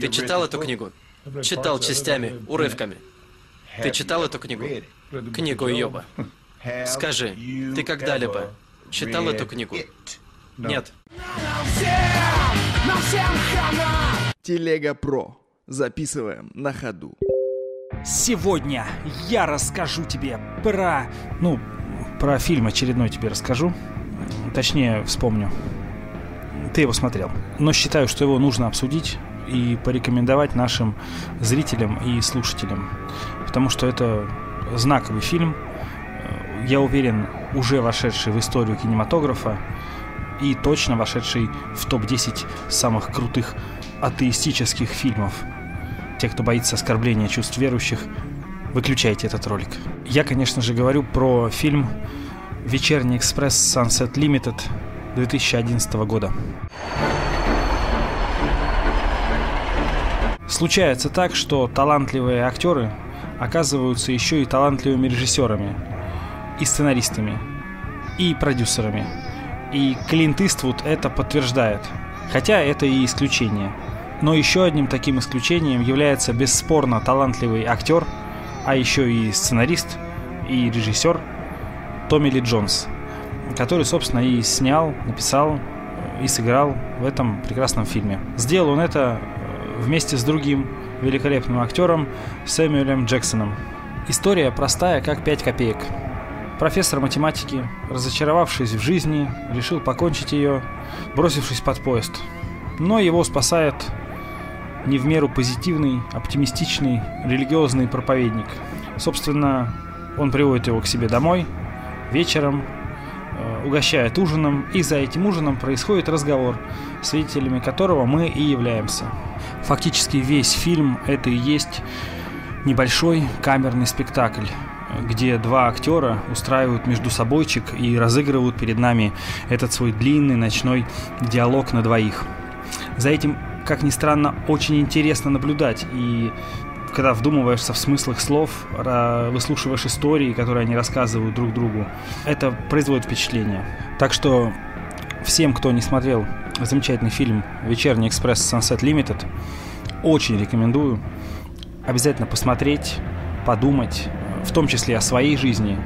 Ты читал эту книгу? Читал частями, урывками. Ты читал эту книгу? Книгу Иова. Скажи, ты когда-либо читал эту книгу? Нет. Телега PRO. Записываем на ходу. Сегодня я расскажу тебе про... Ну, про фильм очередной тебе расскажу. Точнее, вспомню. Ты его смотрел. Но считаю, что его нужно обсудить и порекомендовать нашим зрителям и слушателям. Потому что это знаковый фильм. Я уверен, уже вошедший в историю кинематографа и точно вошедший в топ-10 самых крутых атеистических фильмов. Те, кто боится оскорбления чувств верующих, выключайте этот ролик. Я, конечно же, говорю про фильм «Вечерний экспресс» Sunset Limited 2011 года. Случается так, что талантливые актеры оказываются еще и талантливыми режиссерами, и сценаристами, и продюсерами. И Клинт Иствуд это подтверждает, хотя это и исключение. Но еще одним таким исключением является бесспорно талантливый актер, а еще и сценарист, и режиссер Томми Ли Джонс, который, собственно, и снял, написал и сыграл в этом прекрасном фильме. Сделал он это вместе с другим великолепным актером Сэмюэлем Джексоном. История простая, как 5 копеек. Профессор математики, разочаровавшись в жизни, решил покончить ее, бросившись под поезд. Но его спасает не в меру позитивный, оптимистичный, религиозный проповедник. Собственно, он приводит его к себе домой вечером, угощает ужином, и за этим ужином происходит разговор, свидетелями которого мы и являемся. Фактически весь фильм — это и есть небольшой камерный спектакль, где два актера устраивают между собойчик и разыгрывают перед нами этот свой длинный ночной диалог на двоих. За этим, как ни странно, очень интересно наблюдать, и когда вдумываешься в смыслах слов, выслушиваешь истории, которые они рассказывают друг другу, это производит впечатление. Так что всем, кто не смотрел замечательный фильм «Вечерний экспресс» Sunset Limited, очень рекомендую обязательно посмотреть, подумать, в том числе о своей жизни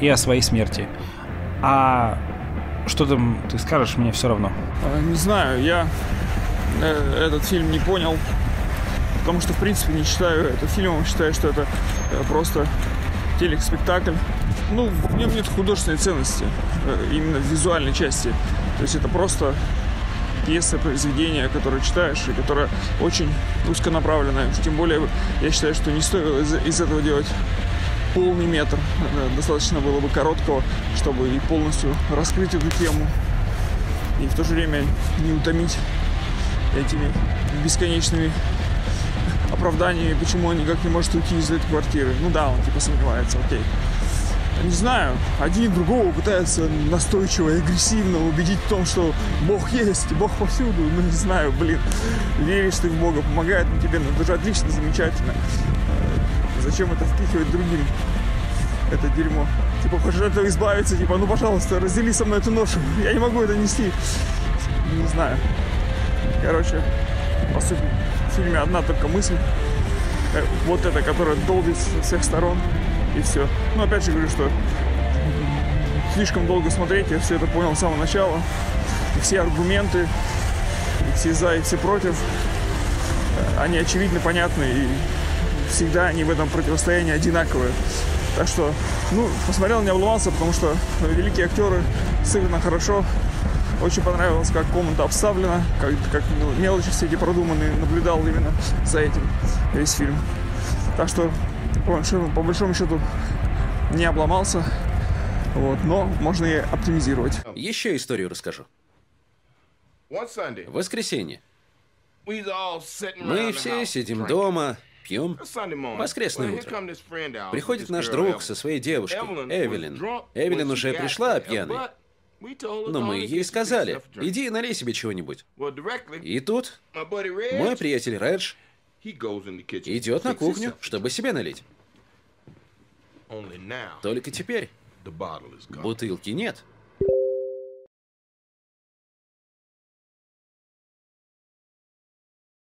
и о своей смерти. А что там ты скажешь, мне все равно. Не знаю, я этот фильм не понял, потому что, в принципе, не считаю это фильмом, считаю, что это просто телеспектакль. Ну, в нем нет художественной ценности, именно в визуальной части. То есть это просто пьеса, произведение, которое читаешь и которое очень узконаправленное. Тем более, я считаю, что не стоило из этого делать полный метр. Достаточно было бы короткого, чтобы и полностью раскрыть эту тему, и в то же время не утомить этими бесконечными оправданиями, почему он никак не может уйти из этой квартиры. Ну да, он типа сомневается, окей. Не знаю, один другого пытается настойчиво и агрессивно убедить в том, что Бог есть, Бог повсюду. Ну не знаю, блин, веришь ты в Бога, помогает он тебе, ну это же отлично, замечательно. Зачем это впихивать другим, это дерьмо? Типа, хочешь от этого избавиться, типа, ну пожалуйста, раздели со мной эту ношу, я не могу это нести. Не знаю. Короче, по сути, в фильме одна только мысль, вот эта, которая долбит со всех сторон, и все. Но опять же говорю, что слишком долго смотреть, я все это понял с самого начала, и все аргументы, и все за, и все против, они очевидно понятны, и всегда они в этом противостоянии одинаковые. Так что, ну, посмотрел, не обломался, потому что великие актеры, сыграно хорошо. Очень понравилось, как комната обставлена, как мелочи все эти продуманные. Наблюдал именно за этим весь фильм. Так что, по большому счету, не обломался. Вот, но можно и оптимизировать. Еще историю расскажу. В воскресенье мы все сидим дома, пьем. Воскресное утро. Приходит наш друг со своей девушкой, Эвелин. Эвелин уже пришла пьяной. Но мы ей сказали, иди налей себе чего-нибудь. И тут мой приятель Редж идет на кухню, чтобы себе налить. Только теперь бутылки нет.